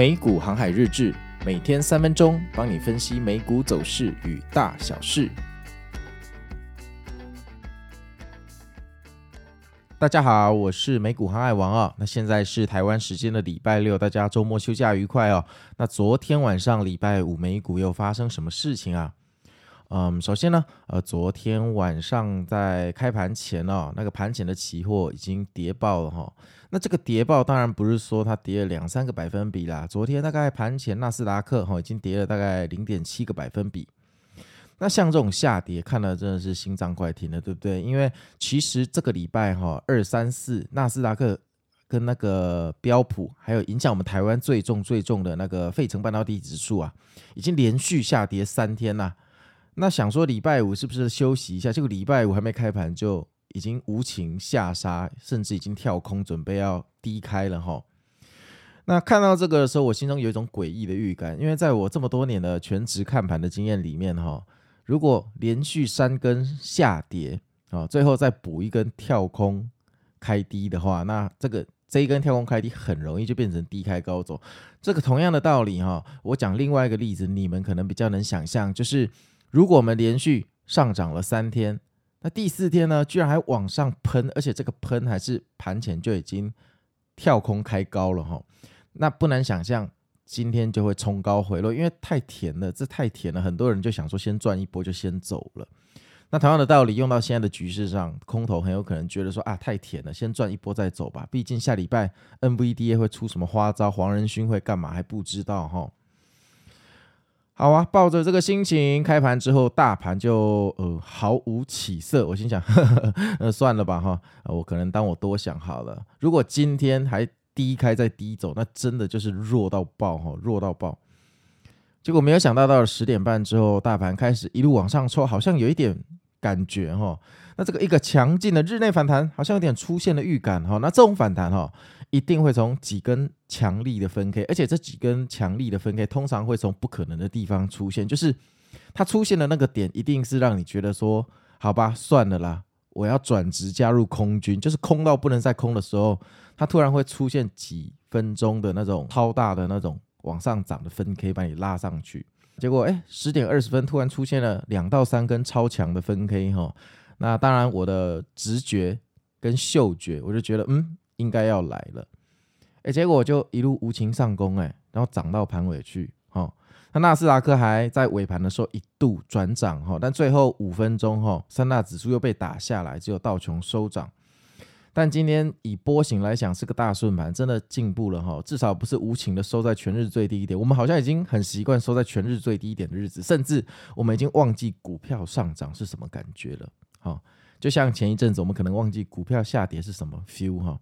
美股航海日志，每天3分钟，帮你分析美股走势与大小事。大家好，我是美股航海王哦。那现在是台湾时间的礼拜六，大家周末休假愉快哦。那昨天晚上礼拜五美股又发生什么事情啊？首先呢，昨天晚上在开盘前哦，那个盘前的期货已经跌爆了哦。那这个跌爆当然不是说它跌了2-3个百分比啦，昨天大概盘前纳斯达克已经跌了大概 0.7 个百分比。那像这种下跌看了真的是心脏快停了，对不对？因为其实这个礼拜2、3、4纳斯达克跟那个标普，还有影响我们台湾最重的那个费城半导体指数啊，已经连续下跌3天啦。那想说礼拜五是不是休息一下，这个礼拜五还没开盘就已经无情下杀，甚至已经跳空准备要低开了吼。那看到这个的时候，我心中有一种诡异的预感，因为在我这么多年的全职看盘的经验里面吼，如果连续3根下跌，最后再补一根跳空开低的话，那这一根跳空开低很容易就变成低开高走。这个同样的道理，我讲另外一个例子，你们可能比较能想象，就是如果我们连续上涨了3天，那第4天呢，居然还往上喷，而且这个喷还是盘前就已经跳空开高了，那不难想象今天就会冲高回落，因为太甜了，很多人就想说先赚一波就先走了。那同样的道理用到现在的局势上，空头很有可能觉得说啊，太甜了，先赚一波再走吧，毕竟下礼拜 NVDA 会出什么花招，黄仁勋会干嘛还不知道齁。好啊，抱着这个心情开盘之后，大盘就毫无起色。我心想算了吧齁，我可能当我多想好了。如果今天还低开再低走，那真的就是弱到爆。结果没有想到，到了10点半之后，大盘开始一路往上抽，好像有一点感觉齁。那这个一个强劲的日内反弹，好像有点出现了预感齁。那这种反弹齁，一定会从几根强力的分 K， 而且这几根强力的分 K 通常会从不可能的地方出现，就是它出现的那个点，一定是让你觉得说，好吧，算了啦。我要转职加入空军，就是空到不能再空的时候，它突然会出现几分钟的那种超大的那种往上涨的分 K 把你拉上去。结果10点20分突然出现了2到3根超强的分 K 齁。那当然我的直觉跟嗅觉，我就觉得应该要来了。结果我就一路无情上攻然后涨到盘尾去齁。那纳斯达克还在尾盘的时候一度转涨，但最后5分钟三大指数又被打下来，只有道琼收涨。但今天以波形来讲是个大顺盘，真的进步了，至少不是无情的收在全日最低点。我们好像已经很习惯收在全日最低点的日子，甚至我们已经忘记股票上涨是什么感觉了，就像前一阵子我们可能忘记股票下跌是什么 feel。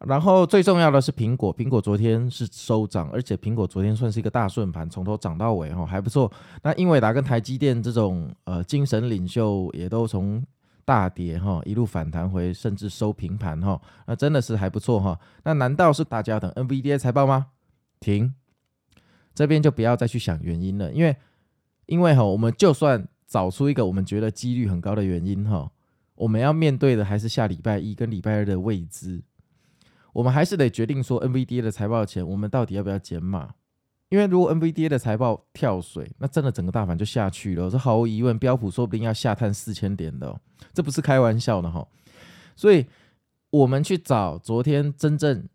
然后最重要的是苹果昨天是收涨，而且苹果昨天算是一个大顺盘，从头涨到尾还不错。那英伟达跟台积电这种精神领袖也都从大跌一路反弹回，甚至收平盘那真的是还不错那难道是大家要等 NVDA 财报吗？停，这边就不要再去想原因了，因为我们就算找出一个我们觉得几率很高的原因我们要面对的还是下礼拜一跟礼拜二的未知。我们还是得决定说 NVDA 的财报前我们到底要不要减码，因为如果 NVDA 的财报跳水，那真的整个大盘就下去了，这毫无疑问标普说不定要下探4000点的这不是开玩笑的所以我们去找昨天真正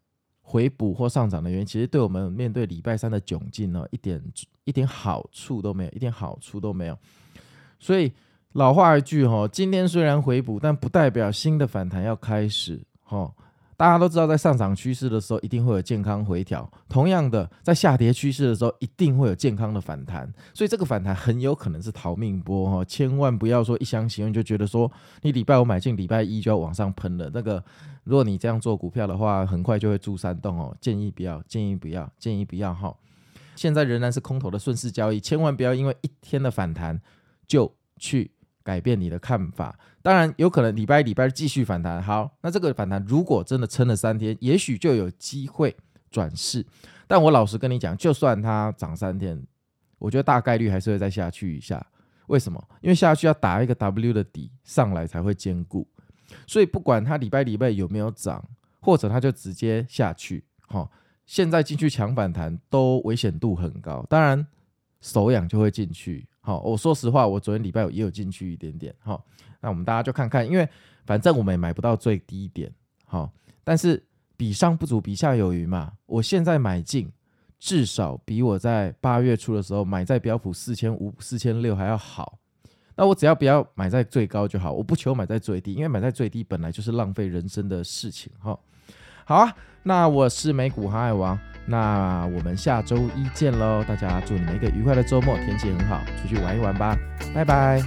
回补或上涨的原因，其实对我们面对礼拜三的窘境一点好处都没有，所以老话一句今天虽然回补，但不代表新的反弹要开始大家都知道，在上涨趋势的时候一定会有健康回调，同样的在下跌趋势的时候一定会有健康的反弹，所以这个反弹很有可能是逃命波千万不要说一厢情愿就觉得说你礼拜五买进礼拜一就要往上喷了，那个如果你这样做股票的话，很快就会住山洞建议不要现在仍然是空头的顺势交易，千万不要因为一天的反弹就去改变你的看法。当然有可能礼拜继续反弹，好，那这个反弹如果真的撑了3天，也许就有机会转势。但我老实跟你讲，就算它涨3天，我觉得大概率还是会再下去一下。为什么？因为下去要打一个 W 的底，上来才会坚固。所以不管它礼拜有没有涨，或者它就直接下去现在进去抢反弹都危险度很高，当然手痒就会进去。好，我说实话，我昨天礼拜也有进去一点点。好，那我们大家就看看，因为反正我们也买不到最低点。好，但是比上不足，比下有余嘛。我现在买进，至少比我在8月初的时候买在标普4500、4600还要好。那我只要不要买在最高就好，我不求买在最低，因为买在最低本来就是浪费人生的事情。好啊，那我是美股航海王，那我们下周一见咯，大家祝你们一个愉快的周末，天气很好，出去玩一玩吧，拜拜。